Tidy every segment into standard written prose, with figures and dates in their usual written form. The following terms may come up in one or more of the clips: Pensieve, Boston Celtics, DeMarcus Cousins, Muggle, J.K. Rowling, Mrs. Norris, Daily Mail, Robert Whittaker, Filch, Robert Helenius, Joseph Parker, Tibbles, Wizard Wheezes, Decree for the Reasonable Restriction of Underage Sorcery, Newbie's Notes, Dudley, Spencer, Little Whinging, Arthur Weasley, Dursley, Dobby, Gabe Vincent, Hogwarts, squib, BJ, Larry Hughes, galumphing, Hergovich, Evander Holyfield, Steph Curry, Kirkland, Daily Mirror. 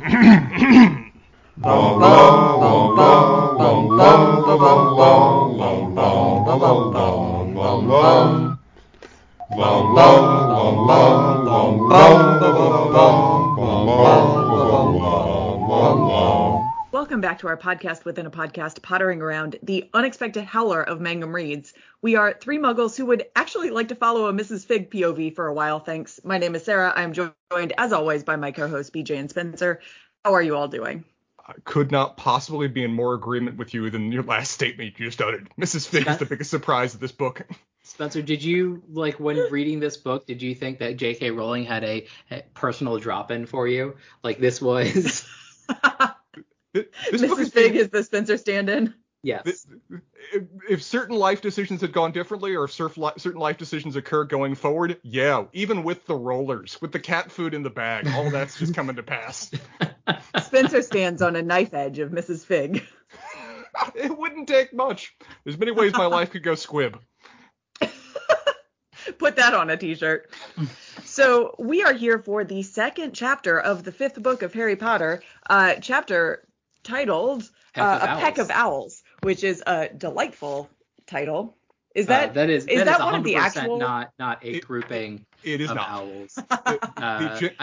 Welcome back to our podcast within a podcast, pottering around the unexpected howler of Mangum Reads. We are three muggles who would actually like to follow a Mrs. Figg POV for a while, thanks. My name is Sarah. I'm joined, as always, by my co-hosts BJ and Spencer. How are you all doing? I could not possibly be in more agreement with you than your last statement you just uttered. Mrs. Figg is the biggest surprise of this book. Spencer, did you, like, when reading this book, did you think that J.K. Rowling had a personal drop-in for you? Like, this was... This Mrs. book is Figg is the Spencer stand-in. Yes. If certain life decisions had gone differently, or if certain life decisions occur going forward, yeah, even with the rollers, with the cat food in the bag, all that's just coming to pass. Spencer stands on a knife edge of Mrs. Figg. It wouldn't take much. There's many ways my life could go squib. Put that on a t-shirt. So we are here for the second chapter of the fifth book of Harry Potter, chapter titled A Peck of Owls, which is a delightful title. Is that that is one of the actual not a grouping? It is of not. Owls.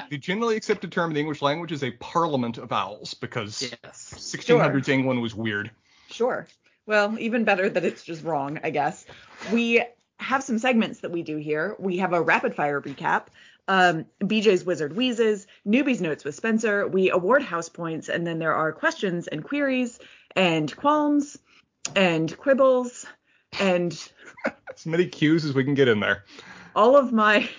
The generally accepted term in the English language is a parliament of owls, because 1600s England was weird. Sure. Well, even better that it's just wrong, I guess. We have some segments that we do here. We have a rapid fire recap, BJ's Wizard Wheezes, Newbie's Notes with Spencer. We award house points, and then there are questions and queries and qualms and quibbles and as many cues as we can get in there. All of my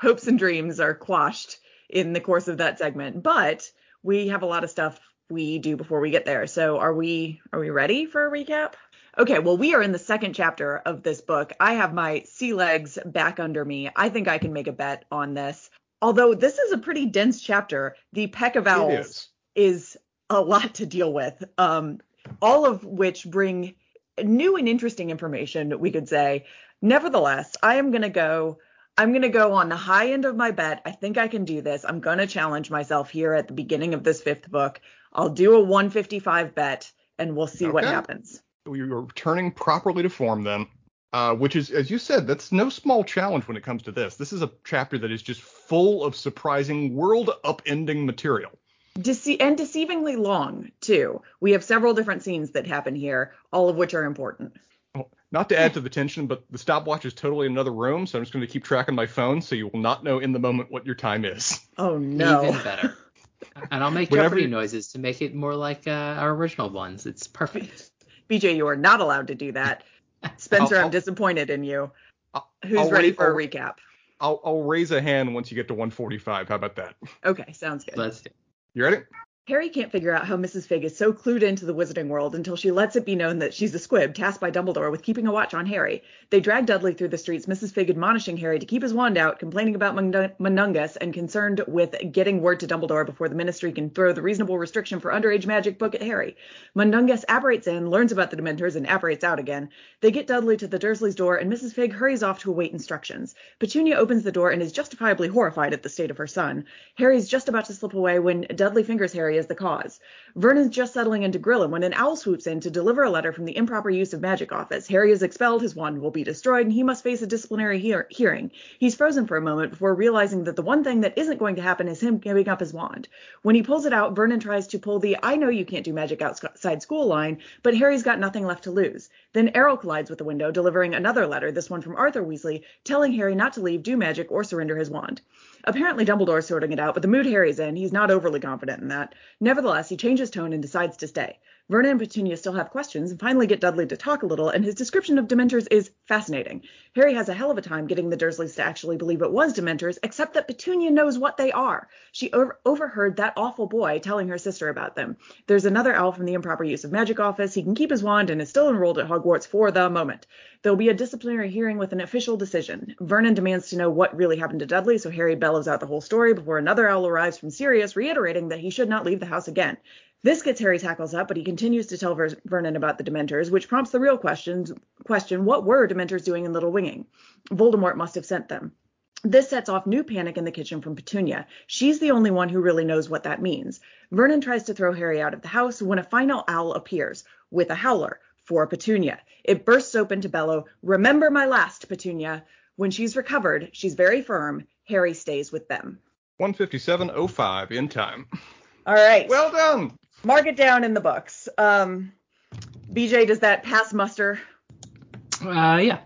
hopes and dreams are quashed in the course of that segment, but we have a lot of stuff we do before we get there. So are we ready for a recap? Okay, well, we are in the second chapter of this book. I have my sea legs back under me. I think I can make a bet on this. Although this is a pretty dense chapter, the Peck of Owls is a lot to deal with, all of which bring new and interesting information, we could say. Nevertheless, I'm going to go on the high end of my bet. I think I can do this. I'm going to challenge myself here at the beginning of this fifth book. I'll do a 155 bet, and we'll see what happens. We were returning properly to form then, which is, as you said, that's no small challenge when it comes to this. This is a chapter that is just full of surprising, world-upending material. And deceivingly long, too. We have several different scenes that happen here, all of which are important. Well, not to add to the tension, but the stopwatch is totally in another room, so I'm just going to keep tracking my phone so you will not know in the moment what your time is. Oh, no. Even better. And I'll make Jeopardy noises to make it more like our original ones. It's perfect. BJ, you are not allowed to do that. Spencer, I'm disappointed in you. Who's ready for a recap? I'll raise a hand once you get to 145. How about that? Okay, sounds good. Let's do it. You ready? Harry can't figure out how Mrs. Figg is so clued into the wizarding world until she lets it be known that she's a squib tasked by Dumbledore with keeping a watch on Harry. They drag Dudley through the streets, Mrs. Figg admonishing Harry to keep his wand out, complaining about Mundungus, and concerned with getting word to Dumbledore before the Ministry can throw the reasonable restriction for underage magic book at Harry. Mundungus apparates in, learns about the Dementors, and apparates out again. They get Dudley to the Dursleys' door, and Mrs. Figg hurries off to await instructions. Petunia opens the door and is justifiably horrified at the state of her son. Harry's just about to slip away when Dudley fingers Harry is the cause. Vernon's just settling into Grillin when an owl swoops in to deliver a letter from the Improper Use of Magic office. Harry is expelled, his wand will be destroyed, and he must face a disciplinary hearing. He's frozen for a moment before realizing that the one thing that isn't going to happen is him giving up his wand. When he pulls it out, Vernon tries to pull the "I know you can't do magic outside school" line, but Harry's got nothing left to lose. Then Errol collides with the window, delivering another letter, this one from Arthur Weasley, telling Harry not to leave, do magic, or surrender his wand. Apparently Dumbledore's sorting it out, but the mood Harry's in, he's not overly confident in that. Nevertheless, he changes tone and decides to stay. Vernon and Petunia still have questions and finally get Dudley to talk a little, and his description of Dementors is fascinating. Harry has a hell of a time getting the Dursleys to actually believe it was Dementors, except that Petunia knows what they are. She overheard that awful boy telling her sister about them. There's another owl from the Improper Use of Magic office. He can keep his wand and is still enrolled at Hogwarts for the moment. There'll be a disciplinary hearing with an official decision. Vernon demands to know what really happened to Dudley, so Harry bellows out the whole story before another owl arrives from Sirius, reiterating that he should not leave the house again. This gets Harry's hackles up, but he continues to tell Vernon about the Dementors, which prompts the real question, what were Dementors doing in Little Winging? Voldemort must have sent them. This sets off new panic in the kitchen from Petunia. She's the only one who really knows what that means. Vernon tries to throw Harry out of the house when a final owl appears with a howler for Petunia. It bursts open to bellow, "Remember my last, Petunia." When she's recovered, she's very firm. Harry stays with them. 1:57:05 in time. All right. Well done. Mark it down in the books. BJ, does that pass muster? Yeah.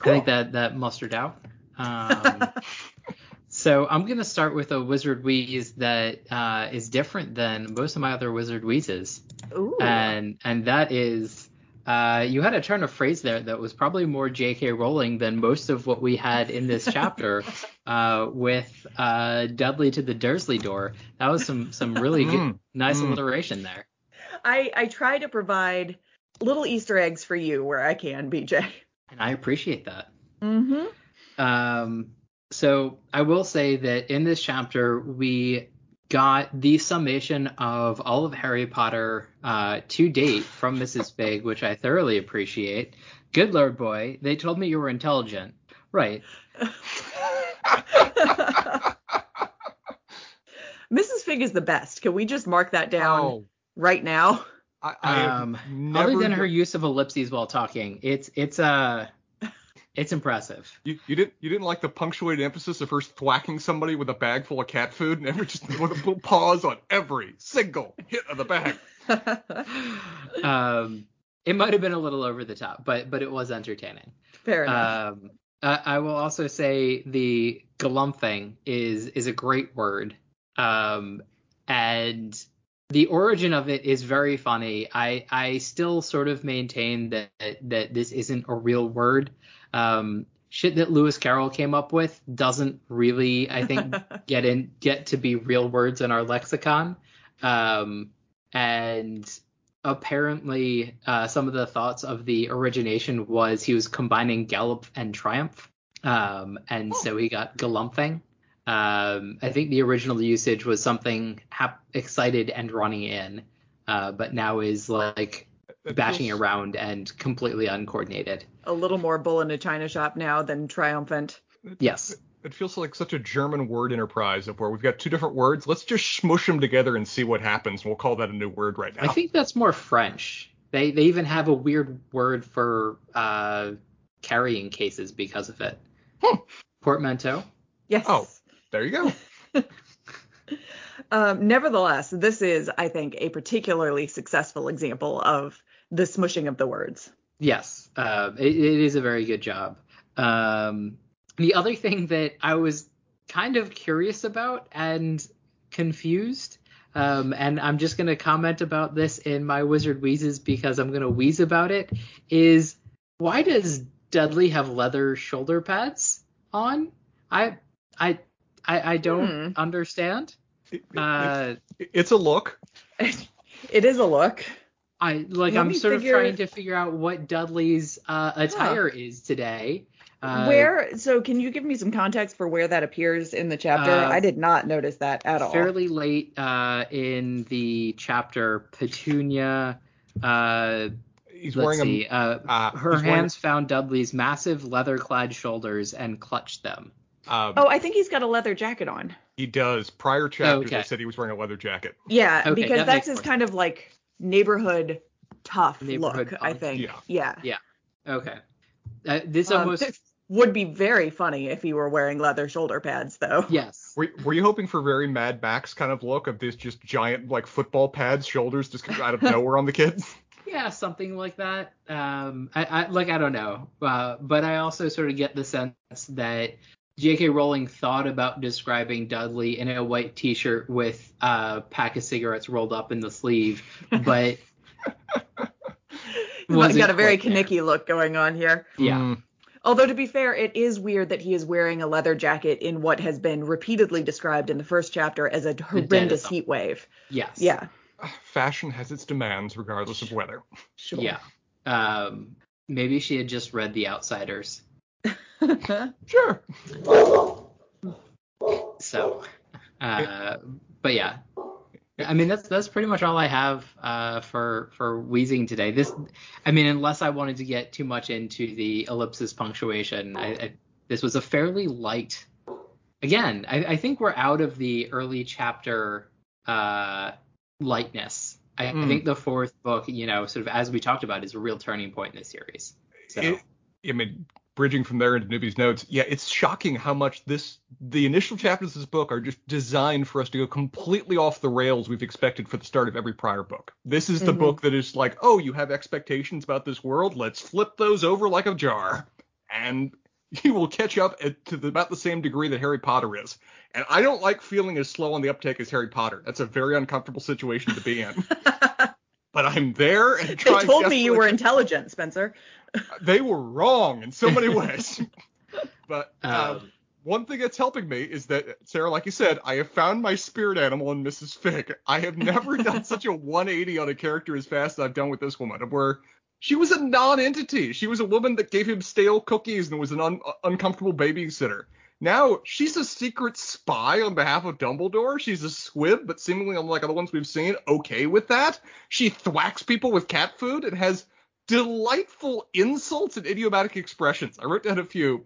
Cool. I think that mustered out. So I'm going to start with a Wizard Wheeze that is different than most of my other Wizard Wheezes. Ooh. And that is, you had a turn of phrase there that was probably more J.K. Rowling than most of what we had in this chapter with Dudley to the Dursley door. That was some really good, nice alliteration there. I try to provide little Easter eggs for you where I can, BJ. And I appreciate that. Mm-hmm. So I will say that in this chapter, we got the summation of all of Harry Potter to date from Mrs. Figg, which I thoroughly appreciate. Good Lord, boy, they told me you were intelligent. Right. Mrs. Figg is the best. Can we just mark that down right now? Other than her use of ellipses while talking, it's impressive. You didn't like the punctuated emphasis of her thwacking somebody with a bag full of cat food and with a little pause on every single hit of the bag. It might have been a little over the top, but it was entertaining. Fair enough. I will also say the galumphing is a great word, and the origin of it is very funny. I still sort of maintain that this isn't a real word. Shit that Lewis Carroll came up with doesn't really, I think, get to be real words in our lexicon. And apparently some of the thoughts of the origination was he was combining gallop and triumph. So he got galumphing. I think the original usage was something excited and running in, but now is like bashing around and completely uncoordinated. A little more bull in a china shop now than triumphant. Yes. It feels like such a German word enterprise of where we've got two different words. Let's just smush them together and see what happens. We'll call that a new word right now. I think that's more French. They even have a weird word for carrying cases because of it. Portmanteau? Yes. Oh, there you go. Nevertheless, this is, I think, a particularly successful example of the smushing of the words. Yes, it is a very good job. The other thing that I was kind of curious about and confused, and I'm just going to comment about this in my Wizard Wheezes because I'm going to wheeze about it, is why does Dudley have leather shoulder pads on? I don't understand. It's a look. It is a look. I'm trying to figure out what Dudley's attire is today. Where? So can you give me some context for where that appears in the chapter? I did not notice that at all. Fairly late in the chapter, Petunia. Her hands found Dudley's massive leather-clad shoulders and clutched them. I think he's got a leather jacket on. He does. Prior chapter, They said he was wearing a leather jacket. Yeah, okay, because that's his kind of like neighborhood tough look, I think. Yeah. Okay. This almost would be very funny if he were wearing leather shoulder pads, though. Yes. Were you hoping for very Mad Max kind of look of this just giant like football pads, shoulders just out of nowhere on the kids? Yeah, something like that. I don't know, but I also sort of get the sense that J.K. Rowling thought about describing Dudley in a white T-shirt with a pack of cigarettes rolled up in the sleeve, but he's got a very Kanicki look going on here. Yeah. Although, to be fair, it is weird that he is wearing a leather jacket in what has been repeatedly described in the first chapter as a horrendous heat wave. Yes. Yeah. Fashion has its demands, regardless of weather. Sure. Yeah. Maybe she had just read The Outsiders. Sure. So, but yeah, I mean that's pretty much all I have for wheezing today. This, I mean, unless I wanted to get too much into the ellipsis punctuation, this was a fairly light again, I think we're out of the early chapter lightness. I think the fourth book, you know, sort of as we talked about, is a real turning point in this series. So I mean, bridging from there into Newbie's Notes, yeah, it's shocking how much the initial chapters of this book are just designed for us to go completely off the rails we've expected for the start of every prior book. This is the book that is like, oh, you have expectations about this world, let's flip those over like a jar. And you will catch up to about the same degree that Harry Potter is. And I don't like feeling as slow on the uptake as Harry Potter. That's a very uncomfortable situation to be in. But I'm there and trying to... They told me you were intelligent, Spencer. They were wrong in so many ways. But one thing that's helping me is that, Sarah, like you said, I have found my spirit animal in Mrs. Figg. I have never done such a 180 on a character as fast as I've done with this woman, where she was a non-entity. She was a woman that gave him stale cookies and was an uncomfortable babysitter. Now, she's a secret spy on behalf of Dumbledore. She's a squib, but seemingly, unlike other ones we've seen, okay with that. She thwacks people with cat food and has delightful insults and idiomatic expressions. I wrote down a few.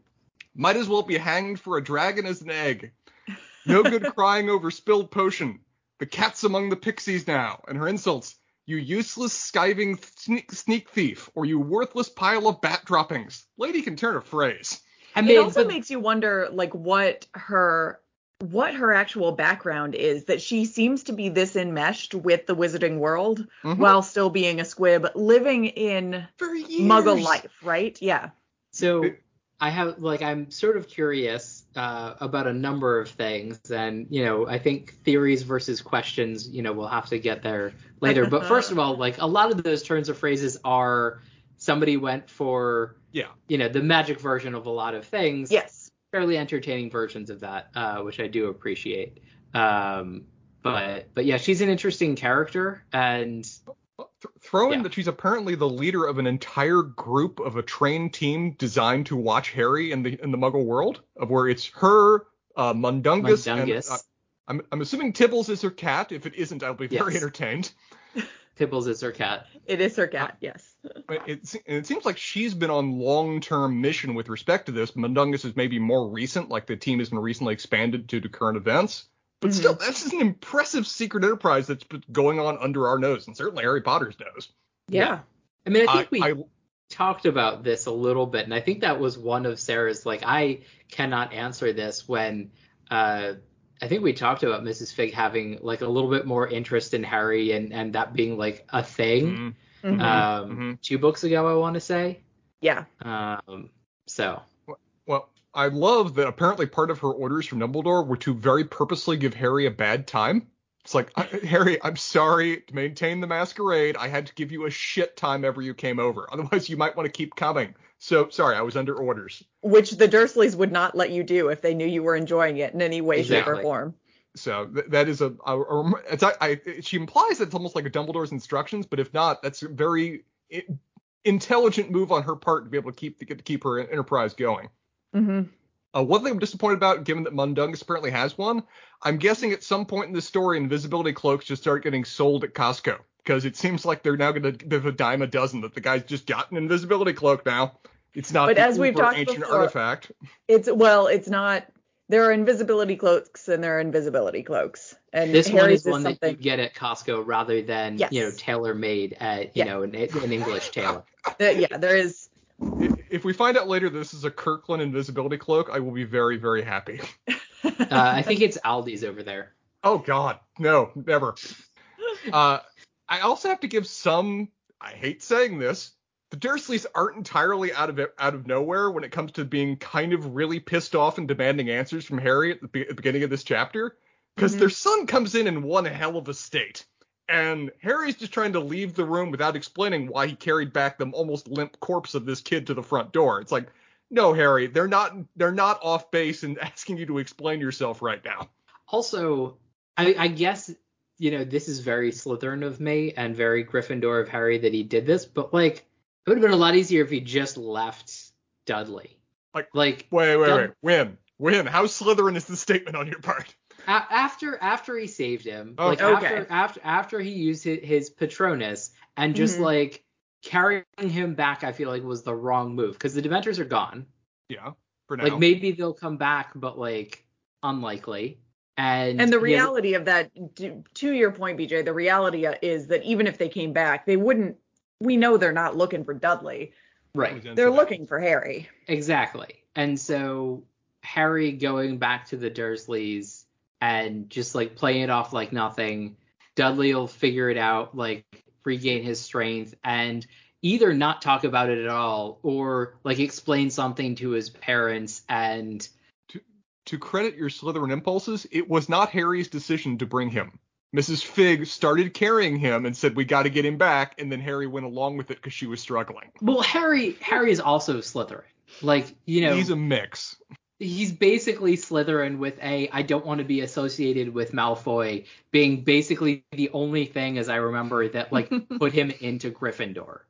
Might as well be hanged for a dragon as an egg. No good crying over spilled potion. The cat's among the pixies now. And her insults. You useless, skiving sneak thief. Or you worthless pile of bat droppings. Lady can turn a phrase. I mean, it also makes you wonder, like, what her actual background is, that she seems to be this enmeshed with the wizarding world while still being a squib, living in Muggle life, right? Yeah. So I have, like, I'm sort of curious about a number of things, and, you know, I think theories versus questions, you know, we'll have to get there later. But first of all, like, a lot of those turns of phrases are somebody went for... Yeah. You know, the magic version of a lot of things. Yes. Fairly entertaining versions of that, which I do appreciate. But yeah, she's an interesting character. And throw in that she's apparently the leader of an entire group of a trained team designed to watch Harry in the Muggle world, of where it's her, Mundungus. And, I'm assuming Tibbles is her cat. If it isn't, I'll be very entertained. Tibbles is her cat. It is her cat, yes. It seems like she's been on long-term mission with respect to this. Mundungus is maybe more recent, like the team has been recently expanded to current events. But still, this is an impressive secret enterprise that's been going on under our nose, and certainly Harry Potter's nose. Yeah. I mean, I think we talked about this a little bit, and I think that was one of Sarah's, like, I cannot answer this when... I think we talked about Mrs. Figg having, like, a little bit more interest in Harry and that being, like, a thing 2 books ago, I want to say. Yeah. So. Well, I love that apparently part of her orders from Dumbledore were to very purposely give Harry a bad time. It's like, Harry, I'm sorry, to maintain the masquerade, I had to give you a shit time ever you came over. Otherwise, you might want to keep coming. So, sorry, I was under orders. Which the Dursleys would not let you do if they knew you were enjoying it in any way, shape, or form. So, that is she implies that it's almost like a Dumbledore's instructions, but if not, that's a very intelligent move on her part to be able to keep her enterprise going. Mm-hmm. One thing I'm disappointed about, given that Mundungus apparently has one, I'm guessing at some point in the story, invisibility cloaks just start getting sold at Costco. Because it seems like they're now going to give a dime a dozen that the guy's just got an invisibility cloak now. It's not an ancient artifact. It's not. There are invisibility cloaks and there are invisibility cloaks. And this one is one that you get at Costco rather than tailor-made at an English tailor. There is. If we find out later this is a Kirkland invisibility cloak, I will be very, very happy. I think it's Aldi's over there. Oh God, no, never. I also have to give some, I hate saying this, the Dursleys aren't entirely out of nowhere when it comes to being kind of really pissed off and demanding answers from Harry at the beginning of this chapter, because their son comes in one hell of a state, and Harry's just trying to leave the room without explaining why he carried back the almost limp corpse of this kid to the front door. It's like, no, Harry, they're not off base and asking you to explain yourself right now. Also, I guess... You know, this is very Slytherin of me and very Gryffindor of Harry that he did this, but, like, it would have been a lot easier if he just left Dudley. Like wait. When? How Slytherin is the statement on your part? After he saved him, okay. Like, after he used his Patronus and just, like, carrying him back, I feel like was the wrong move, because the Dementors are gone. Yeah, for now. Like, maybe they'll come back, but, like, unlikely. And the reality of that, to your point, BJ, the reality is that even if they came back, they wouldn't. We know they're not looking for Dudley. Right. They're looking for Harry. Exactly. And so Harry going back to the Dursleys and just like playing it off like nothing. Dudley will figure it out, like regain his strength, and either not talk about it at all or like explain something to his parents. And to credit your Slytherin impulses, it was not Harry's decision to bring him. Mrs. Figg started carrying him and said, we got to get him back. And then Harry went along with it because she was struggling. Well, Harry is also Slytherin. Like, you know, he's a mix. He's basically Slytherin with I don't want to be associated with Malfoy being basically the only thing, as I remember, that like put him into Gryffindor.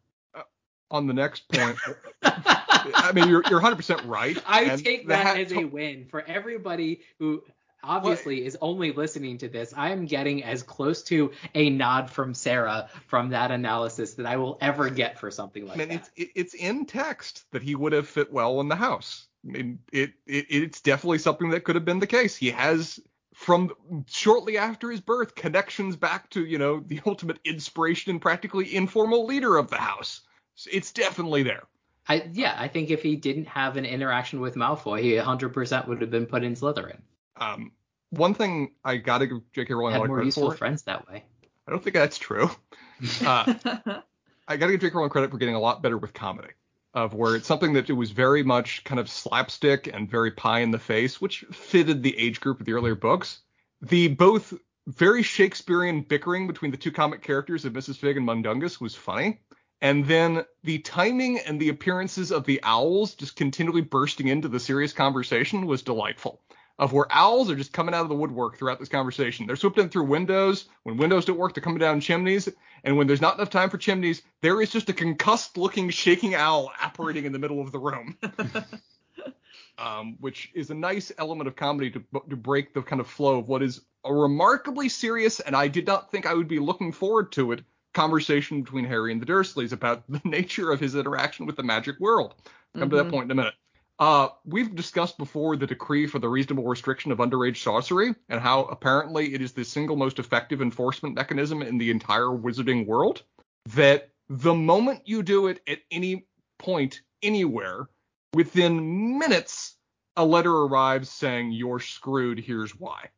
On the next point, I mean, you're 100% right. I take that as a win for everybody who obviously is only listening to this. I am getting as close to a nod from Sarah from that analysis that I will ever get for something like that. It's in text that he would have fit well in the house. I mean, it's definitely something that could have been the case. He has, from shortly after his birth, connections back to, you know, the ultimate inspiration and practically informal leader of the house. So it's definitely there. I think if he didn't have an interaction with Malfoy, he 100% would have been put in Slytherin. One thing I gotta give J.K. Rowling a lot of credit for. Had more useful friends that way. I don't think that's true. I gotta give J.K. Rowling credit for getting a lot better with comedy, of where it's something that it was very much kind of slapstick and very pie in the face, which fitted the age group of the earlier books. The both very Shakespearean bickering between the two comic characters of Mrs. Figg and Mundungus was funny. And then the timing and the appearances of the owls just continually bursting into the serious conversation was delightful. Of where owls are just coming out of the woodwork throughout this conversation. They're swooping through windows. When windows don't work, they're coming down chimneys. And when there's not enough time for chimneys, there is just a concussed-looking, shaking owl operating in the middle of the room. Which is a nice element of comedy to break the kind of flow of what is a remarkably serious, and I did not think I would be looking forward to it, conversation between Harry and the Dursleys about the nature of his interaction with the magic world. Come to that point in a minute. We've discussed before the decree for the reasonable restriction of underage sorcery and how apparently it is the single most effective enforcement mechanism in the entire wizarding world, that the moment you do it at any point, anywhere, within minutes, a letter arrives saying you're screwed. Here's why.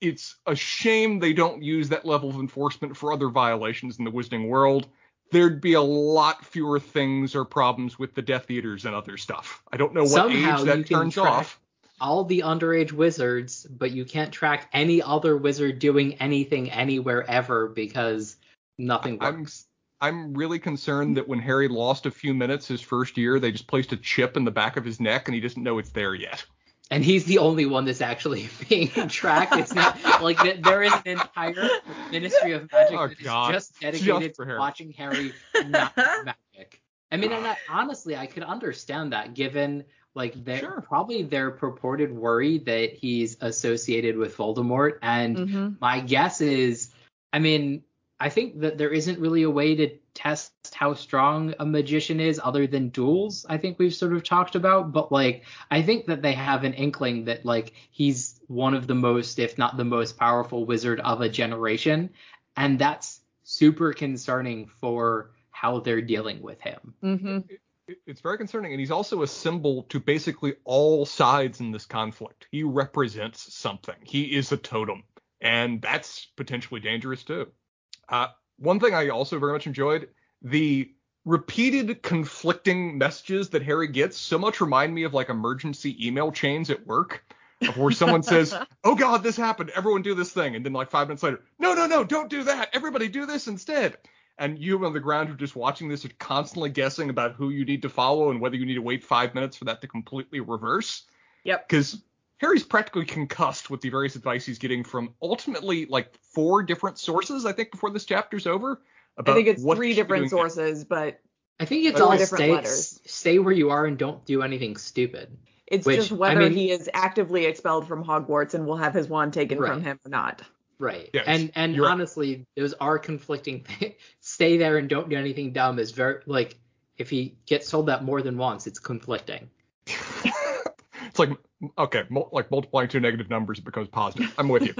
It's a shame they don't use that level of enforcement for other violations in the wizarding world. There'd be a lot fewer things or problems with the Death Eaters and other stuff. I don't know what somehow age that you can turns track off. All the underage wizards, but you can't track any other wizard doing anything anywhere ever because nothing works. I'm really concerned that when Harry lost a few minutes his first year, they just placed a chip in the back of his neck and he doesn't know it's there yet. And he's the only one that's actually being tracked. It's not like that. There is an entire Ministry of Magic that is just dedicated to watching Harry not magic. I mean, and honestly, I could understand that, given like probably their purported worry that he's associated with Voldemort. And my guess is, I mean, I think that there isn't really a way to test how strong a magician is other than duels, I think we've sort of talked about. But, like, I think that they have an inkling that, like, he's one of the most, if not the most powerful wizard of a generation. And that's super concerning for how they're dealing with him. It's very concerning. And he's also a symbol to basically all sides in this conflict. He represents something. He is a totem. And that's potentially dangerous, too. One thing I also very much enjoyed, the repeated conflicting messages that Harry gets so much remind me of like emergency email chains at work, where someone says, oh God, this happened, everyone do this thing. And then like 5 minutes later, no, don't do that. Everybody do this instead. And you on the ground who are just watching this are constantly guessing about who you need to follow and whether you need to wait 5 minutes for that to completely reverse. Yep. Because Harry's practically concussed with the various advice he's getting from ultimately like 4 different sources, I think, before this chapter's over. I think it's 3 different sources, but I think it's all different letters. Stay where you are and don't do anything stupid. It's just whether he is actively expelled from Hogwarts and will have his wand taken from him or not. Right. Yes, and honestly, those are conflicting things. Stay there and don't do anything dumb is very, like, if he gets told that more than once, it's conflicting. It's like Okay, like multiplying two negative numbers, it becomes positive. I'm with you.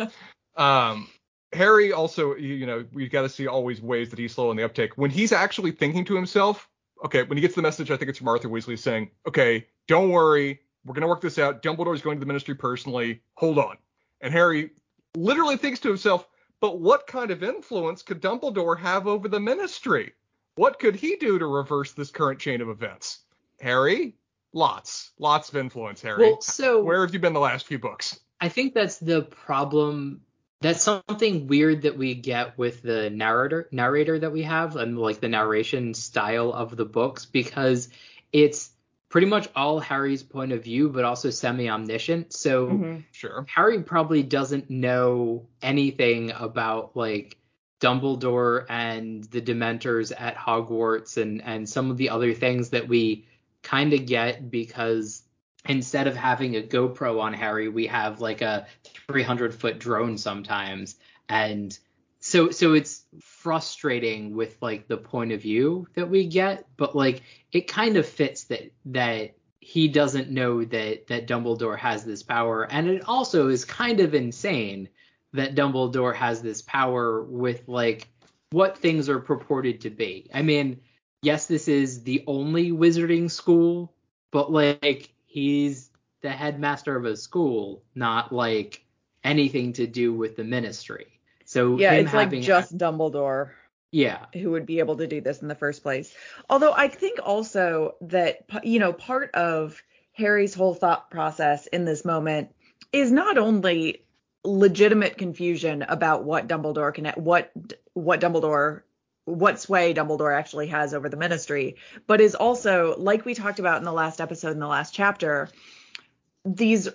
Harry also, you know, we've got to see always ways that he's slow in the uptake. When he's actually thinking to himself, okay, when he gets the message, I think it's from Arthur Weasley saying, okay, don't worry, we're going to work this out. Dumbledore's going to the ministry personally. Hold on. And Harry literally thinks to himself, but what kind of influence could Dumbledore have over the ministry? What could he do to reverse this current chain of events? Harry, lots of influence, Harry. Well, so where have you been the last few books? I think that's the problem. That's something weird that we get with the narrator that we have and like the narration style of the books, because it's pretty much all Harry's point of view, but also semi-omniscient. So Harry probably doesn't know anything about like Dumbledore and the Dementors at Hogwarts and some of the other things that we kind of get, because instead of having a GoPro on Harry, we have like a 300-foot drone sometimes. And so it's frustrating with like the point of view that we get, but like it kind of fits that he doesn't know that Dumbledore has this power. And it also is kind of insane that Dumbledore has this power with like what things are purported to be. I mean, yes, this is the only wizarding school, but like he's the headmaster of a school, not like anything to do with the ministry. So yeah, it's like just Dumbledore. Yeah, who would be able to do this in the first place. Although I think also that, you know, part of Harry's whole thought process in this moment is not only legitimate confusion about what sway Dumbledore actually has over the ministry, but is also, like we talked about in the last episode, in the last chapter, these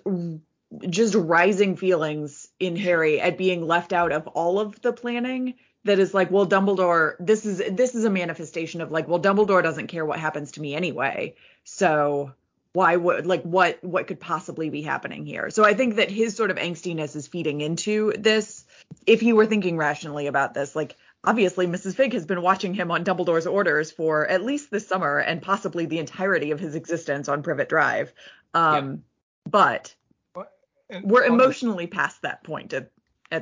just rising feelings in Harry at being left out of all of the planning that is like, well, Dumbledore, this is a manifestation of like, well, Dumbledore doesn't care what happens to me anyway. So why would, like, what could possibly be happening here? So I think that his sort of angstiness is feeding into this. If he were thinking rationally about this, like, obviously, Mrs. Figg has been watching him on Dumbledore's orders for at least this summer and possibly the entirety of his existence on Privet Drive. Yeah. But we're emotionally past that point at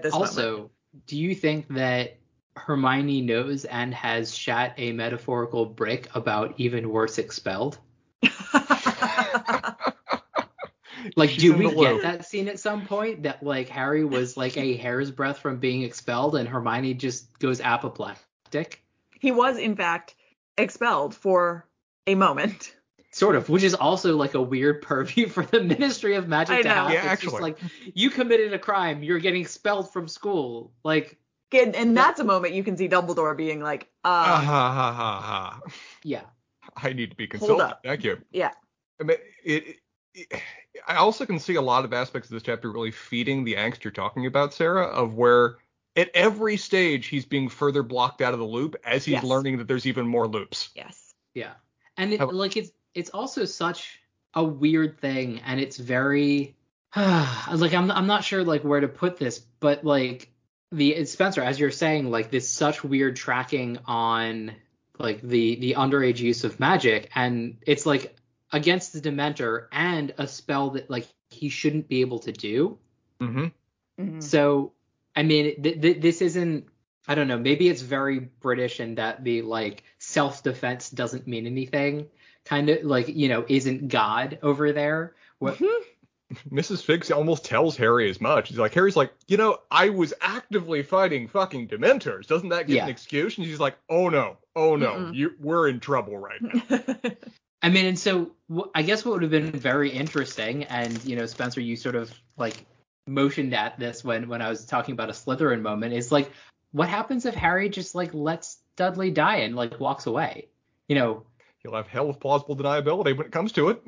this moment. Also, do you think that Hermione knows and has shat a metaphorical brick about even worse expelled? Like, do we get that scene at some point that like Harry was like a hair's breadth from being expelled and Hermione just goes apoplectic? He was, in fact, expelled for a moment. Sort of, which is also like a weird purview for the Ministry of Magic to have. Yeah, it's just like, you committed a crime, you're getting expelled from school. Like, and that's a moment you can see Dumbledore being like, yeah, I need to be consulted. Thank you. Yeah. I mean, I also can see a lot of aspects of this chapter really feeding the angst you're talking about, Sarah, of where at every stage he's being further blocked out of the loop as he's learning that there's even more loops. Yes. Yeah. And it's also such a weird thing, and it's very like I'm not sure like where to put this, but like Spencer, as you're saying, like this such weird tracking on like the underage use of magic, and it's like against the Dementor and a spell that like he shouldn't be able to do. So, I mean, this isn't, I don't know, maybe it's very British in that the like self-defense doesn't mean anything kind of like, you know, isn't God over there. Mrs. Figg almost tells Harry as much. He's like, Harry's like, you know, I was actively fighting fucking Dementors. Doesn't that give an excuse? And she's like, oh no, we're in trouble right now. I mean, and so I guess what would have been very interesting, and, you know, Spencer, you sort of, like, motioned at this when I was talking about a Slytherin moment, is, like, what happens if Harry just, like, lets Dudley die and, like, walks away? You know? He'll have hell with plausible deniability when it comes to it.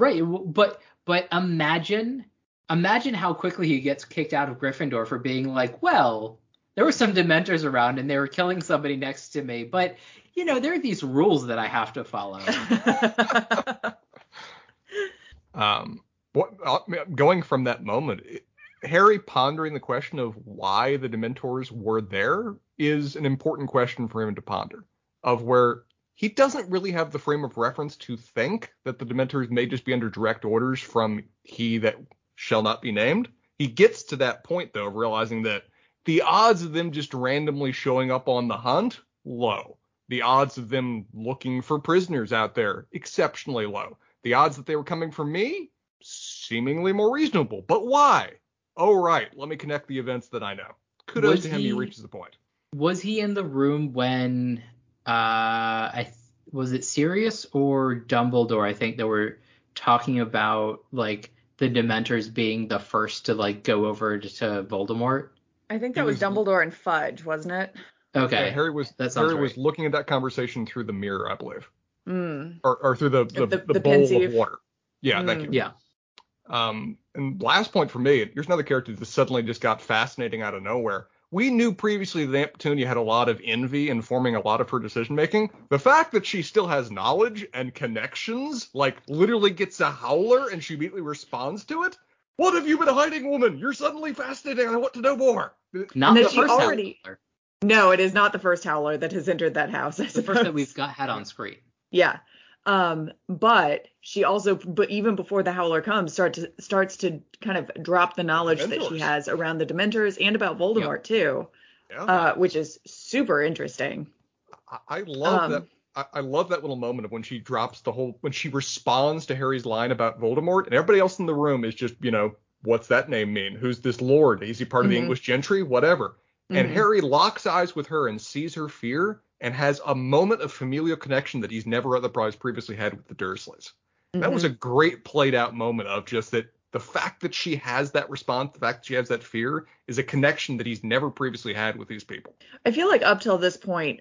Right, but imagine how quickly he gets kicked out of Gryffindor for being like, well, there were some Dementors around and they were killing somebody next to me, but... you know, there are these rules that I have to follow. Going from that moment, Harry pondering the question of why the Dementors were there is an important question for him to ponder, of where he doesn't really have the frame of reference to think that the Dementors may just be under direct orders from he that shall not be named. He gets to that point, though, realizing that the odds of them just randomly showing up on the hunt, low. The odds of them looking for prisoners out there, exceptionally low. The odds that they were coming for me, seemingly more reasonable. But why? Oh, right. Let me connect the events that I know. Kudos to him. He reaches the point. Was he in the room when... was it Sirius or Dumbledore? I think they were talking about like the Dementors being the first to like go over to Voldemort. I think that was Dumbledore and Fudge, wasn't it? Okay. Yeah, Harry was looking at that conversation through the mirror, I believe. Mm. Or through the bowl pensieve. Of water. Yeah, thank you. Yeah. And last point for me, here's another character that suddenly just got fascinating out of nowhere. We knew previously that Aunt Petunia had a lot of envy informing a lot of her decision-making. The fact that she still has knowledge and connections, like literally gets a howler and she immediately responds to it. What have you been hiding, woman? You're suddenly fascinating. I want to know more. Not the first howler. No, it is not the first howler that has entered that house. It's the first that we've had on screen. Yeah. But she also, even before the howler comes, starts to kind of drop the knowledge that she has around the Dementors and about Voldemort too, which is super interesting. I love that. I love that little moment of when she drops when she responds to Harry's line about Voldemort, and everybody else in the room is just, what's that name mean? Who's this lord? Is he part of the English gentry? Whatever. Mm-hmm. And Harry locks eyes with her and sees her fear, and has a moment of familial connection that he's never otherwise previously had with the Dursleys. Mm-hmm. That was a great played out moment of just that the fact that she has that response, the fact that she has that fear is a connection that he's never previously had with these people. I feel like up till this point,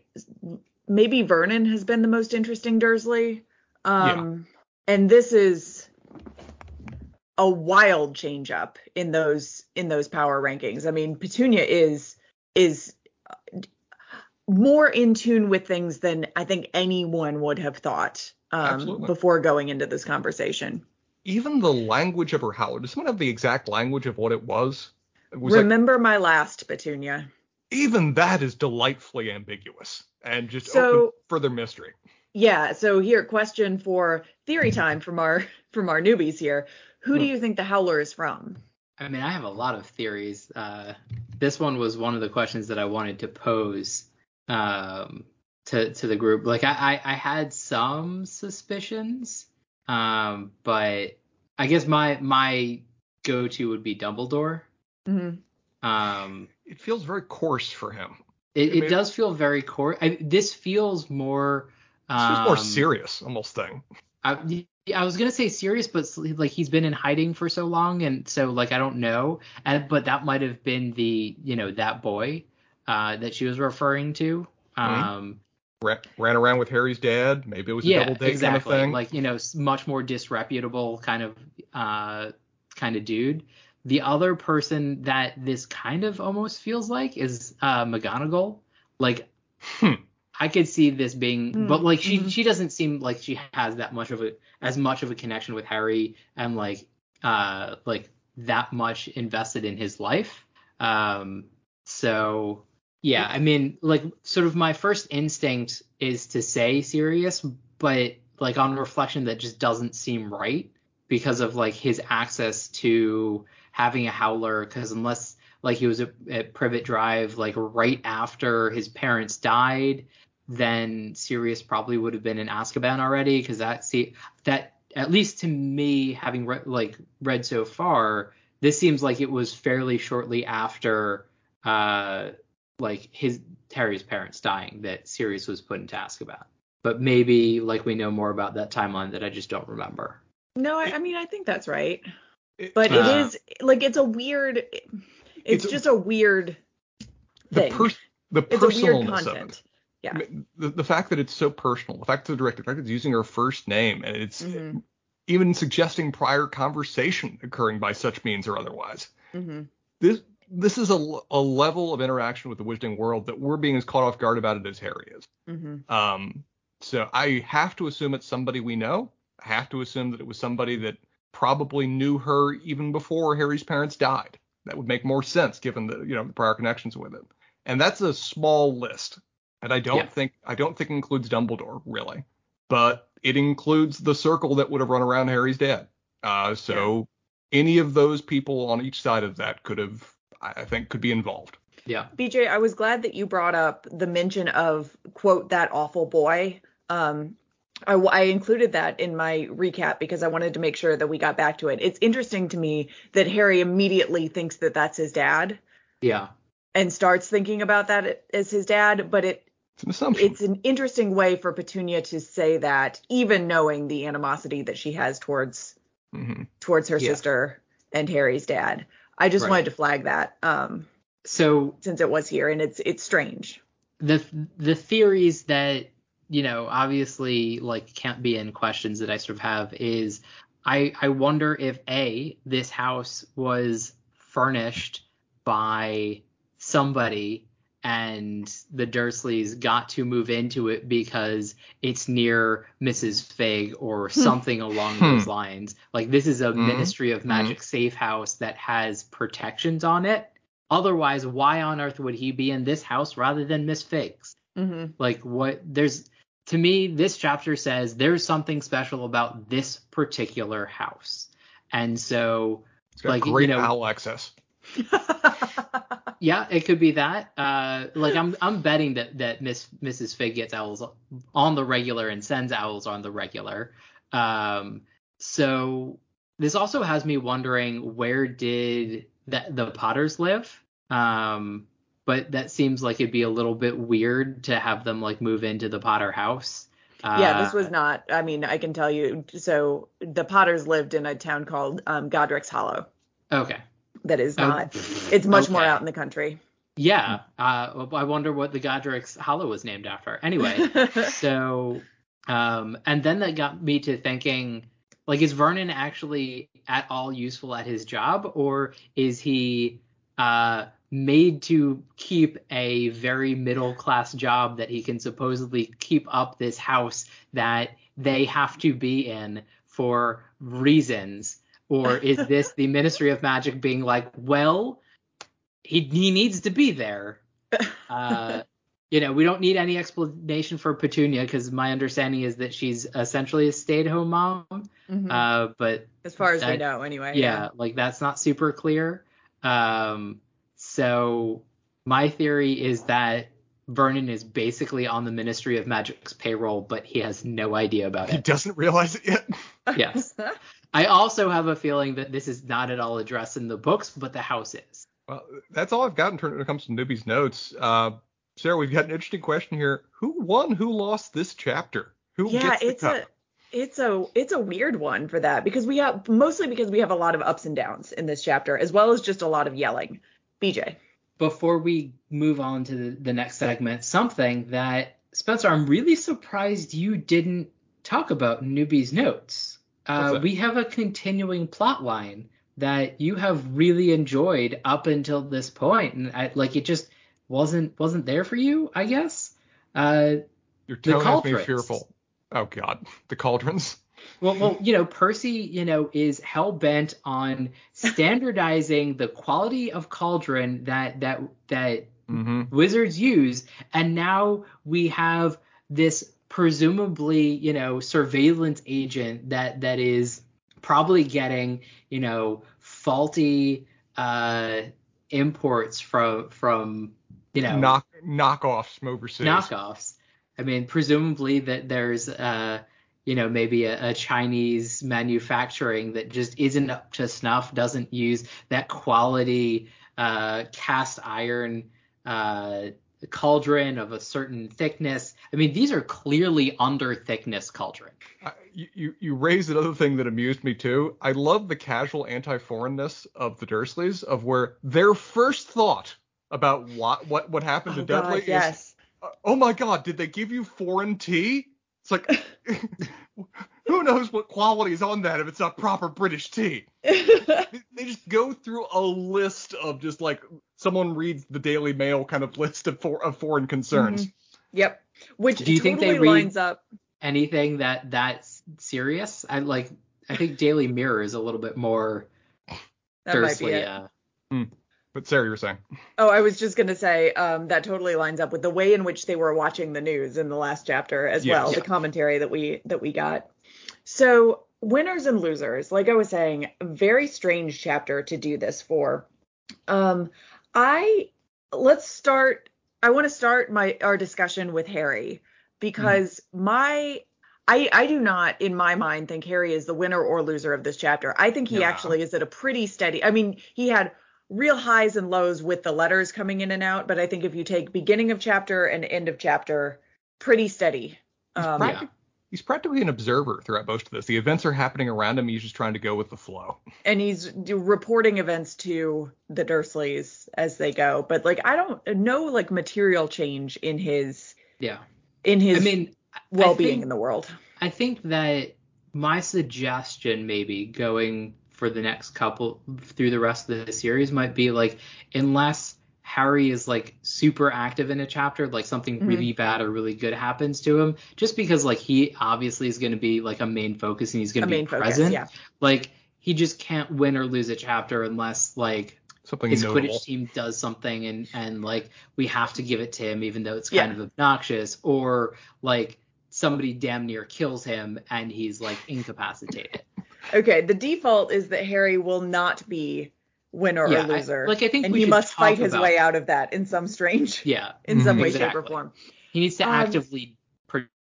maybe Vernon has been the most interesting Dursley. And this is a wild change up in those power rankings. I mean, Petunia is more in tune with things than I think anyone would have thought before going into this conversation. Even the language of her howl. Does someone have the exact language of what it was? It was Remember my last, Petunia. Even that is delightfully ambiguous and just open further mystery. Yeah. So here, question for theory time from our newbies here. Who do you think the howler is from? I mean, I have a lot of theories. This one was one of the questions that I wanted to pose to the group. Like I had some suspicions, but I guess my go-to would be Dumbledore. Mm-hmm. It feels very coarse for him. It does feel very coarse. This feels more serious almost thing. I was gonna say serious, but like he's been in hiding for so long, and so like I don't know. But that might have been the that boy that she was referring to. Ran around with Harry's dad. Maybe it was a double date exactly. Kind of thing. Like, much more disreputable kind of dude. The other person that this kind of almost feels like is McGonagall. Like, I could see this being, but like she doesn't seem like she has that much of as much of a connection with Harry and like that much invested in his life. So yeah, I mean, like sort of my first instinct is to say Sirius, but like on reflection that just doesn't seem right because of like his access to having a howler, because unless like he was at Privet Drive like right after his parents died, then Sirius probably would have been in Azkaban already, because that at least to me, having read so far, this seems like it was fairly shortly after like Harry's parents dying that Sirius was put into Azkaban. But maybe like we know more about that timeline that I just don't remember. No, I mean I think that's right. But it is like it's a weird. It's just a weird thing. The personalness of it. Yeah. The fact that it's so personal. The fact that it's using her first name, and it's even suggesting prior conversation occurring by such means or otherwise. Mm-hmm. This is a level of interaction with the wizarding world that we're being as caught off guard about it as Harry is. Mm-hmm. So I have to assume it's somebody we know. I have to assume that it was somebody that probably knew her even before Harry's parents died. That would make more sense given the prior connections with it. And that's a small list. And I don't think it includes Dumbledore, really. But it includes the circle that would have run around Harry's dad. Any of those people on each side of that could be involved. Yeah. BJ, I was glad that you brought up the mention of, quote, that awful boy. I included that in my recap because I wanted to make sure that we got back to it. It's interesting to me that Harry immediately thinks that that's his dad. Yeah. And starts thinking about that as his dad, but it's an assumption. It's an interesting way for Petunia to say that, even knowing the animosity that she has towards her sister and Harry's dad. I just wanted to flag that. So since it was here, and it's strange. The theories that, you know, obviously like can't be in questions that I sort of have is I wonder if this house was furnished by somebody and the Dursleys got to move into it because it's near Mrs. Figg or something along those lines. Like, this is a Ministry of Magic safe house that has protections on it. Otherwise, why on earth would he be in this house rather than Miss Figg's? Mm-hmm. Like, what? To me, this chapter says there's something special about this particular house. And so, it's got great owl access. Yeah, it could be that. I'm betting that Mrs. Figg gets owls on the regular and sends owls on the regular. So this also has me wondering, where did the Potters live? But that seems like it'd be a little bit weird to have them like move into the Potter house. This was not. I mean, I can tell you. So the Potters lived in a town called Godric's Hollow. Okay. That is not. It's much more out in the country. Yeah. I wonder what the Godric's Hollow was named after. Anyway, so and then that got me to thinking, like, is Vernon actually at all useful at his job, or is he made to keep a very middle class job that he can supposedly keep up this house that they have to be in for reasons? Or is this the Ministry of Magic being like, well, he needs to be there? We don't need any explanation for Petunia, because my understanding is that she's essentially a stay-at-home mom. Mm-hmm. But as far as we know, anyway. Yeah, like, that's not super clear. So my theory is that Vernon is basically on the Ministry of Magic's payroll, but he has no idea about it. He doesn't realize it yet. Yes. I also have a feeling that this is not at all addressed in the books, but the house is. Well, that's all I've got in terms when it comes to Newbie's Notes. Sarah, we've got an interesting question here. Who won, who lost this chapter? Who gets the cup? It's a weird one for that, because we have a lot of ups and downs in this chapter, as well as just a lot of yelling. BJ. Before we move on to the next segment, something that, Spencer, I'm really surprised you didn't talk about in Newbie's Notes. We have a continuing plot line that you have really enjoyed up until this point, and it just wasn't there for you, I guess. Your tone has made me fearful. Oh God, the cauldrons. Well, Percy, is hell bent on standardizing the quality of cauldron that wizards use, and now we have this presumably, surveillance agent that is probably getting, faulty imports from knockoffs from overseas. Knockoffs. I mean, presumably that there's maybe a Chinese manufacturing that just isn't up to snuff, doesn't use that quality cast iron cauldron of a certain thickness. I mean, these are clearly under thickness cauldron. You raised another thing that amused me too. I love the casual anti-foreignness of the Dursleys, of where their first thought about what happened to Dudley is, oh my God, did they give you foreign tea? It's like, who knows what quality is on that if it's not proper British tea? They just go through a list of just like someone reads the Daily Mail kind of list of foreign concerns. Mm-hmm. Yep. Which do you totally think they lines up anything that's serious? I think Daily Mirror is a little bit more that Dursley. Might be it. But Sarah, you were saying. Oh, I was just going to say that totally lines up with the way in which they were watching the news in the last chapter as well. Yeah. The commentary that we got. So winners and losers, like I was saying, very strange chapter to do this for. I want to start our discussion with Harry, because I do not, in my mind, think Harry is the winner or loser of this chapter. I think he actually is at a pretty steady. I mean, he had real highs and lows with the letters coming in and out, but I think if you take beginning of chapter and end of chapter, pretty steady. He's practically an observer throughout most of this. The events are happening around him. He's just trying to go with the flow. And he's reporting events to the Dursleys as they go. But I don't know material change in his well-being in the world. I think that my suggestion, maybe going for the next couple through the rest of the series, might be unless Harry is super active in a chapter, something really bad or really good happens to him, just because he obviously is going to be a main focus and he's going to be present. Focus, yeah. He just can't win or lose a chapter unless something his notable. Quidditch team does something and we have to give it to him even though it's kind of obnoxious, or somebody damn near kills him and he's incapacitated. Okay, the default is that Harry will not be winner or loser. I think and he must fight his way out of that in some strange, in some way, shape, or form. He needs to actively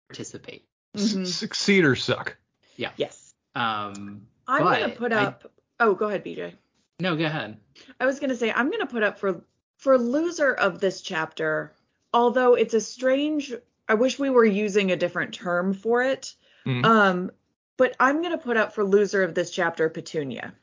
participate, succeed or suck. Yeah. Yes. I'm gonna put up. Oh, go ahead, BJ. No, go ahead. I was gonna say I'm gonna put up for loser of this chapter. Although it's a strange, I wish we were using a different term for it. Mm-hmm. But I'm gonna put up for loser of this chapter, Petunia.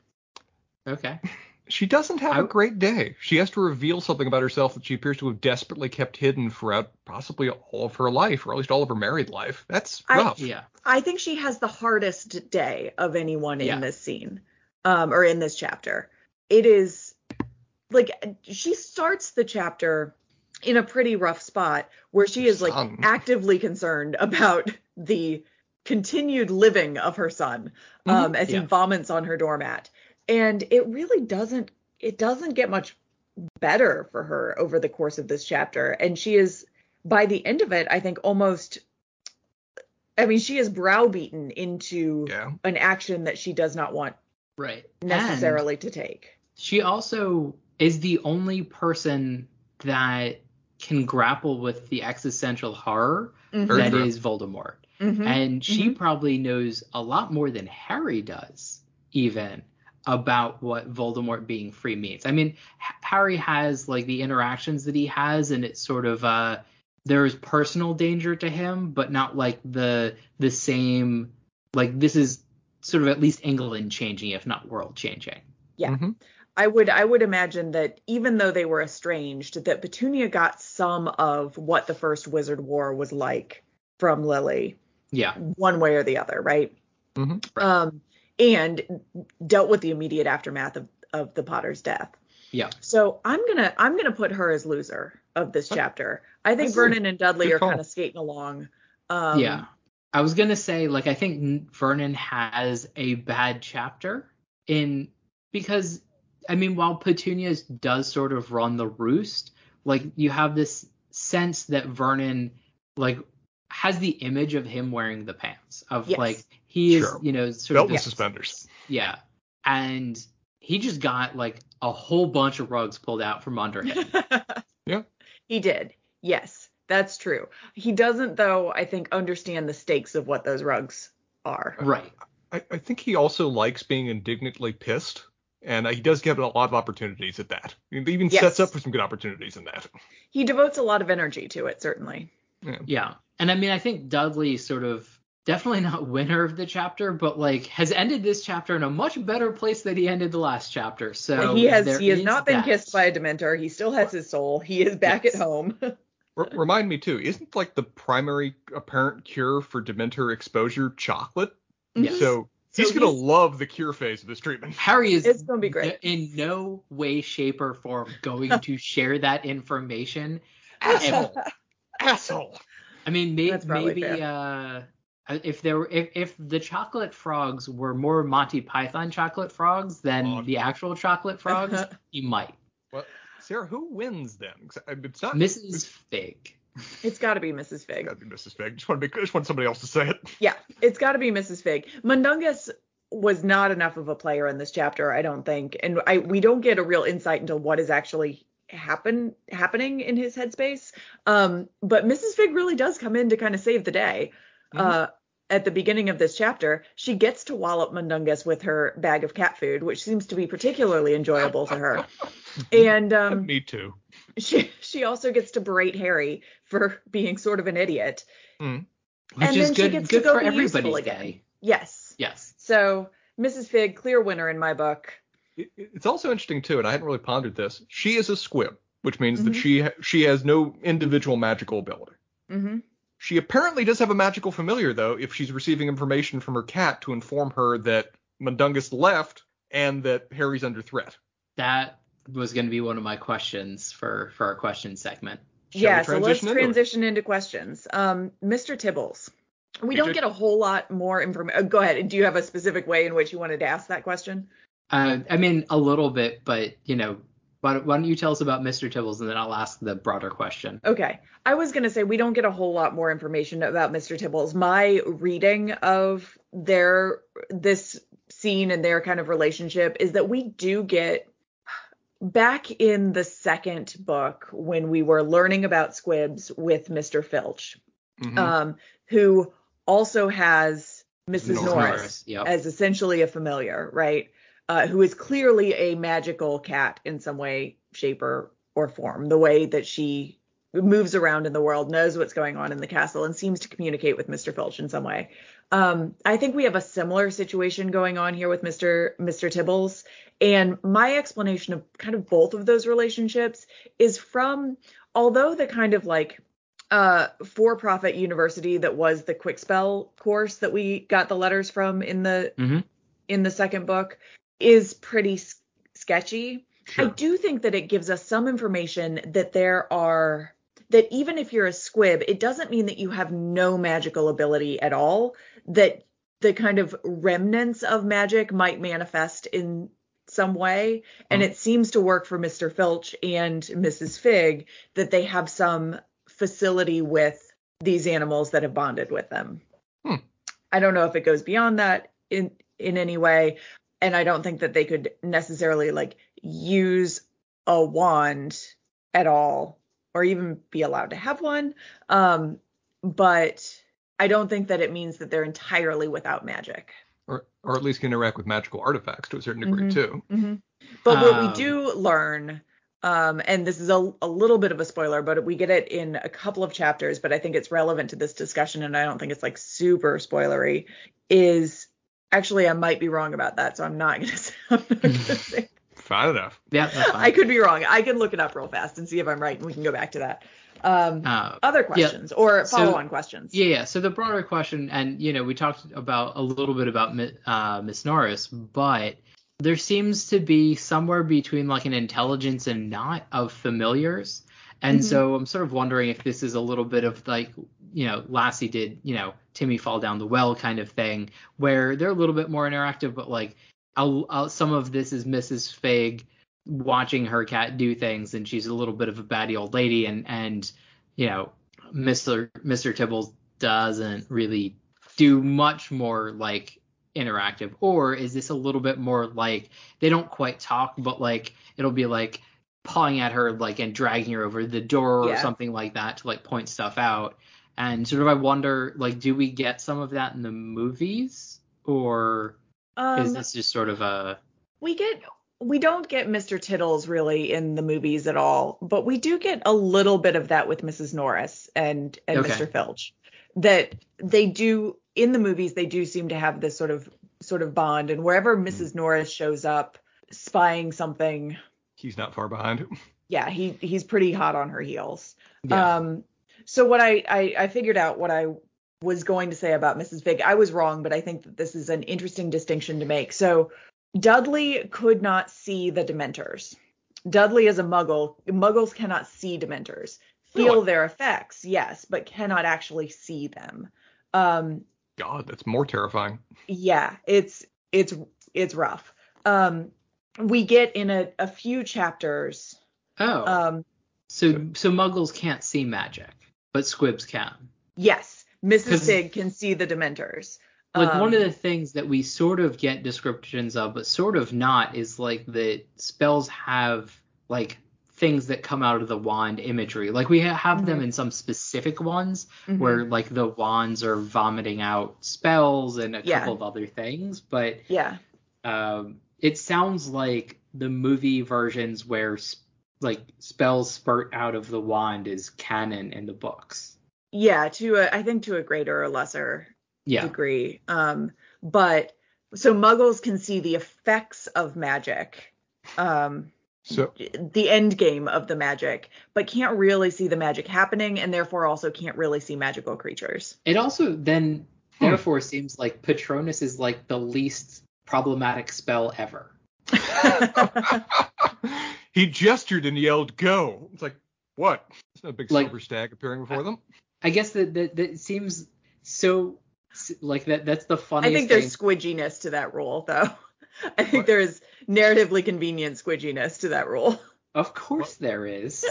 Okay. She doesn't have a great day. She has to reveal something about herself that she appears to have desperately kept hidden throughout possibly all of her life, or at least all of her married life. That's rough. I think she has the hardest day of anyone in this scene, or in this chapter. It is she starts the chapter in a pretty rough spot where she is actively concerned about the continued living of her son, as he vomits on her doormat. And it really doesn't get much better for her over the course of this chapter. And she is, by the end of it, I think she is browbeaten into an action that she does not want necessarily to take. She also is the only person that can grapple with the existential horror that is Voldemort. Mm-hmm. And she probably knows a lot more than Harry does, even, about what Voldemort being free means. I mean, Harry has the interactions that he has, and it's sort of there's personal danger to him, but not the same. This is sort of at least England changing, if not world changing. Yeah, I would imagine that even though they were estranged, that Petunia got some of what the first Wizard War was like from Lily. Yeah, one way or the other, right? Mm-hmm. Right. And dealt with the immediate aftermath of the Potter's death. Yeah. So I'm gonna put her as loser of this chapter. I think Vernon and Dudley are kind of skating along. I was gonna say I think Vernon has a bad chapter because while Petunia does sort of run the roost, you have this sense that Vernon has the image of him wearing the pants of he is, sort of belt suspenders. Yeah. And he just got a whole bunch of rugs pulled out from under him. Yeah. He did. Yes, that's true. He doesn't, though, I think, understand the stakes of what those rugs are. Right. I think he also likes being indignantly pissed. And he does get a lot of opportunities at that. He even sets up for some good opportunities in that. He devotes a lot of energy to it, certainly. Yeah. And I think Dudley sort of, definitely not winner of the chapter, but has ended this chapter in a much better place than he ended the last chapter. So he has not been kissed by a Dementor. He still has his soul. He is back at home. Remind me too, isn't the primary apparent cure for Dementor exposure chocolate? Yes. So he's gonna love the cure phase of this treatment. Harry is it's gonna be great. In no way, shape, or form going to share that information. Asshole. Maybe. If the chocolate frogs were more Monty Python chocolate frogs than the actual chocolate frogs, you might. Well, Sarah, who wins then? It's not Mrs. Figg. It's got to be Mrs. Figg. It's got to be Mrs. Figg. Just want somebody else to say it. Yeah, it's got to be Mrs. Figg. Mundungus was not enough of a player in this chapter, I don't think. And we don't get a real insight into what is actually happening in his headspace. But Mrs. Figg really does come in to kind of save the day. Mm-hmm. At the beginning of this chapter, she gets to wallop Mundungus with her bag of cat food, which seems to be particularly enjoyable to her. And me too. She also gets to berate Harry for being sort of an idiot. Mm. Which and is then good, she gets good to go for everybody again. Yes. So Mrs. Figg, clear winner in my book. It's also interesting too, and I hadn't really pondered this. She is a squib, which means mm-hmm. that she has no individual magical ability. Mm-hmm. She apparently does have a magical familiar, though, if she's receiving information from her cat to inform her that Mundungus left and that Harry's under threat. That was going to be one of my questions for our question segment. Let's transition into questions. Mr. Tibbles, we don't get a whole lot more information. Go ahead. Do you have a specific way in which you wanted to ask that question? I mean, a little bit, but, you know, why don't you tell us about Mr. Tibbles, and then I'll ask the broader question. Okay. I was going to say we don't get a whole lot more information about Mr. Tibbles. My reading of this scene and their kind of relationship is that we do get back in the second book when we were learning about squibs with Mr. Filch, mm-hmm. Who also has Mrs. Norris yep. as essentially a familiar, right? Who is clearly a magical cat in some way, shape, or form. The way that she moves around in the world, knows what's going on in the castle, and seems to communicate with Mr. Filch in some way. I think we have a similar situation going on here with Mr. Tibbles. And my explanation of kind of both of those relationships is from, although the kind of like for-profit university that was the Quickspell course that we got the letters from in the second book, is pretty sketchy. Sure. I do think that it gives us some information that that even if you're a squib, it doesn't mean that you have no magical ability at all, that the kind of remnants of magic might manifest in some way. Mm-hmm. And it seems to work for Mr. Filch and Mrs. Figg that they have some facility with these animals that have bonded with them. Hmm. I don't know if it goes beyond that in any way. And I don't think that they could necessarily like use a wand at all or even be allowed to have one. But I don't think that it means that they're entirely without magic. Or at least can interact with magical artifacts to a certain degree, too. Mm-hmm. But what we do learn, and this is a little bit of a spoiler, but we get it in a couple of chapters, but I think it's relevant to this discussion, and I don't think it's like super spoilery, is... Actually, I might be wrong about that, so I'm not going to say. Fine enough. Yeah, that's fine. I could be wrong. I can look it up real fast and see if I'm right, and we can go back to that. Other questions or follow-on questions? Yeah. So the broader question, and, you know, we talked about a little bit about Miss Norris, but there seems to be somewhere between like an intelligence and not of familiars. And so I'm sort of wondering if this is a little bit of like, you know, Lassie did, you know, Timmy fall down the well kind of thing, where they're a little bit more interactive. But like some of this is Mrs. Figg watching her cat do things, and she's a little bit of a batty old lady. And you know, Mr. Tibbles doesn't really do much more like interactive. Or is this a little bit more like they don't quite talk, but like it'll be like pawing at her like and dragging her over the door or something like that to like point stuff out. And sort of I wonder, like, do we get some of that in the movies, or is this just sort of a... We don't get Mr. Tiddles really in the movies at all, but we do get a little bit of that with Mrs. Norris and okay. Mr. Filch, that they do in the movies. They do seem to have this sort of bond, and wherever Mrs. Norris shows up spying something, he's not far behind. Yeah, he's pretty hot on her heels. Yeah. So what I figured out what I was going to say about Mrs. Figg. I was wrong, but I think that this is an interesting distinction to make. So Dudley could not see the Dementors. Dudley is a Muggle. Muggles cannot see Dementors. Feel their effects, yes, but cannot actually see them. God, that's more terrifying. Yeah, it's rough. We get in a few chapters Oh. So Muggles can't see magic, but Squibs can. Yes, Mrs. Figg can see the Dementors. Like, one of the things that we sort of get descriptions of, but sort of not, is like that spells have like things that come out of the wand imagery. Like, we have mm-hmm. them in some specific ones mm-hmm. where like the wands are vomiting out spells and a couple of other things. But it sounds like the movie versions where like spells spurt out of the wand is canon in the books. Yeah, I think to a greater or lesser degree. But so Muggles can see the effects of magic, so the end game of the magic, but can't really see the magic happening, and therefore also can't really see magical creatures. It also then therefore seems like Patronus is like the least problematic spell ever. He gestured and yelled, "Go!" It's like, what? There's no big silver stag appearing before them. I guess that seems so. Like that's the funniest thing. I think there's squidginess to that rule, though. I think there is narratively convenient squidginess to that rule. Of course there is.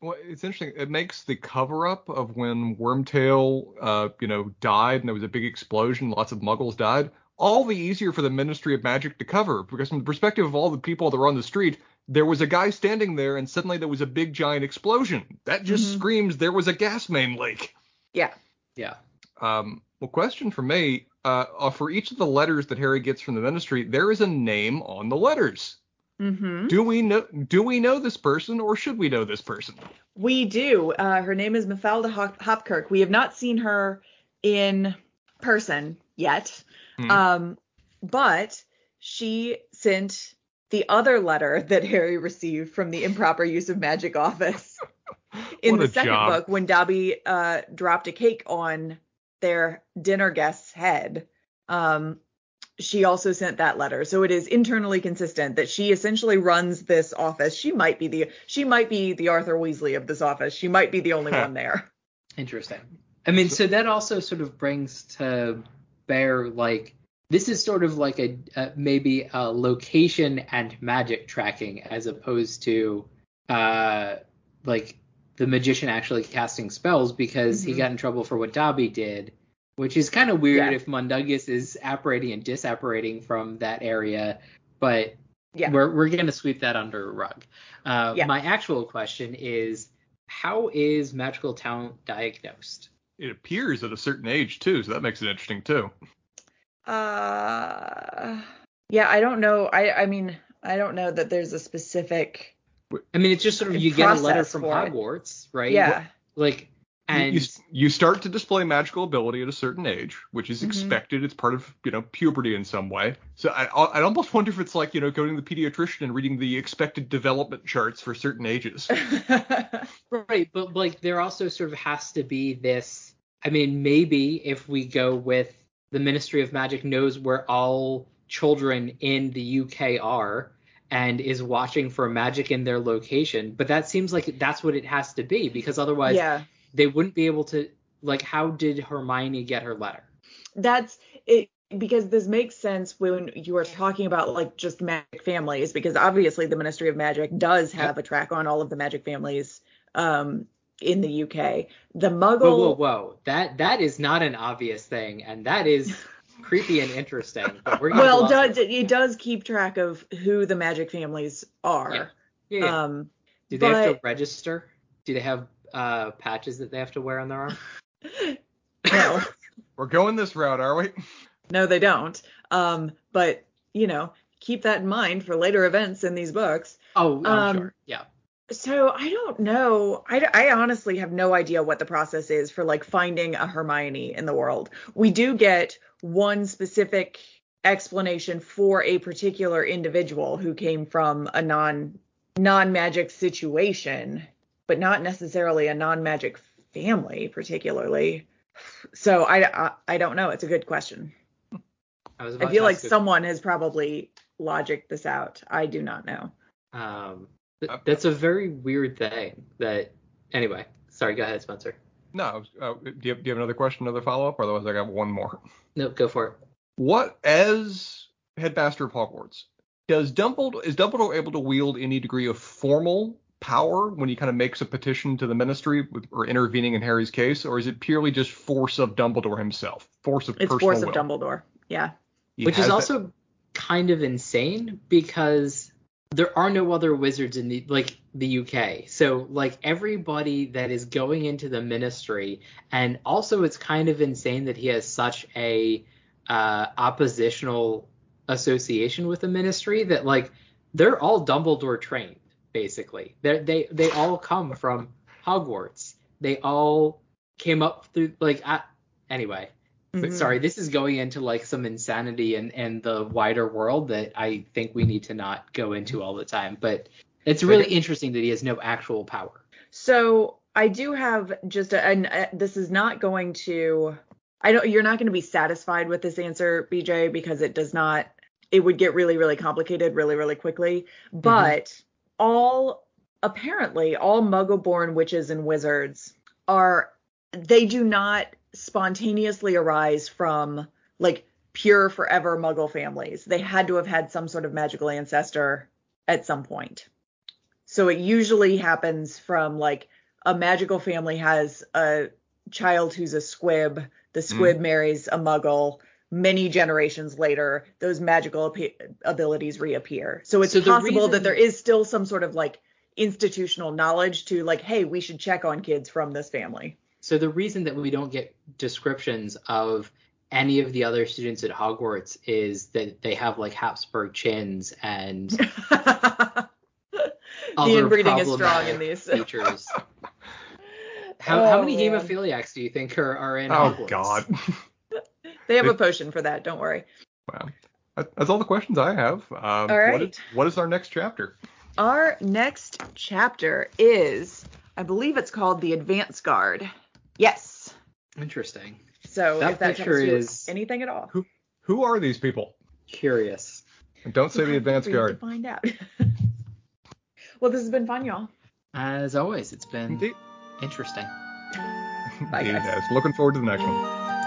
Well, it's interesting. It makes the cover-up of when Wormtail, died and there was a big explosion, lots of Muggles died, all the easier for the Ministry of Magic to cover. Because from the perspective of all the people that were on the street, there was a guy standing there and suddenly there was a big, giant explosion. That just mm-hmm. screams there was a gas main leak. Yeah. Yeah. Well, question for me, for each of the letters that Harry gets from the Ministry, there is a name on the letters. Mm-hmm. Do we know this person, or should we know this person? We do. Her name is Mafalda Hopkirk. We have not seen her in person yet, mm-hmm. But she sent the other letter that Harry received from the Improper Use of Magic office in the second book when Dobby dropped a cake on their dinner guest's head. She also sent that letter. So it is internally consistent that she essentially runs this office. She might be the Arthur Weasley of this office. She might be the only one there. Interesting. I mean, so that also sort of brings to bear, like, this is sort of like maybe a location and magic tracking as opposed to like the magician actually casting spells, because mm-hmm. he got in trouble for what Dobby did, which is kind of weird if Mundungus is apparating and disapparating from that area, but we're going to sweep that under a rug. My actual question is, how is magical talent diagnosed? It appears at a certain age too, so that makes it interesting too. I don't know. I mean, I don't know that there's a specific... I mean, it's just sort of you get a letter from Hogwarts, right? Yeah. Like, and you start to display magical ability at a certain age, which is mm-hmm. expected. It's part of puberty in some way. So I almost wonder if it's like going to the pediatrician and reading the expected development charts for certain ages. Right, but like there also sort of has to be this. I mean, maybe if we go with the Ministry of Magic knows where all children in the UK are and is watching for magic in their location. But that seems like that's what it has to be, because otherwise they wouldn't be able to, like, how did Hermione get her letter? That's it, because this makes sense when you are talking about, like, just magic families, because obviously the Ministry of Magic does have a track on all of the magic families in the UK. The Muggle... Whoa. That is not an obvious thing, and that is... creepy and interesting. But it does keep track of who the magic families are. Yeah. Do they have to register? Do they have patches that they have to wear on their arm? No. We're going this route, are we? No, they don't. But keep that in mind for later events in these books. Oh, I'm sure. Yeah. So I don't know. I honestly have no idea what the process is for, like, finding a Hermione in the world. We do get one specific explanation for a particular individual who came from a non-magic situation, but not necessarily a non-magic family particularly. So I don't know. It's a good question. I feel like someone has probably logicked this out. I do not know. That's a very weird thing that, anyway, sorry, go ahead, Spencer. No, do you have another question, another follow-up? Otherwise, I got one more. No, go for it. What, as headmaster of Hogwarts, is Dumbledore able to wield any degree of formal power when he kind of makes a petition to the Ministry or intervening in Harry's case, or is it purely just force of Dumbledore himself? Force of Dumbledore. Yeah. Which is also kind of insane because there are no other wizards in the UK. So everybody that is going into the Ministry, and also it's kind of insane that he has such a oppositional association with the Ministry that they're all Dumbledore trained. Basically, they all come from Hogwarts. They all came up through anyway. Mm-hmm. Sorry, this is going into some insanity and the wider world that I think we need to not go into all the time. But it's really interesting that he has no actual power. So I do have just this is not going to. You're not going to be satisfied with this answer, BJ, because it does not. It would get really, really complicated really, really quickly. But all Muggle-born witches and wizards they do not spontaneously arise from pure forever Muggle families. They had to have had some sort of magical ancestor at some point. So it usually happens from a magical family has a child who's a squib. The squib marries a Muggle. Many generations later, those magical abilities reappear. So it's possible that there is still some sort of institutional knowledge to hey, we should check on kids from this family. So the reason that we don't get descriptions of any of the other students at Hogwarts is that they have Habsburg chins and the inbreeding is strong in these features. How many hemophiliacs do you think are in Hogwarts? Oh God. They have a potion for that. Don't worry. Wow. That's all the questions I have. All right. What is our next chapter? Our next chapter is, I believe it's called The Advance Guard. Yes. Interesting. So that if that picture is anything at all. Who are these people? Curious. And don't say The Advance Guard. We need to find out. Well, this has been fun, y'all. As always, it's been interesting. Bye, guys. Looking forward to the next one.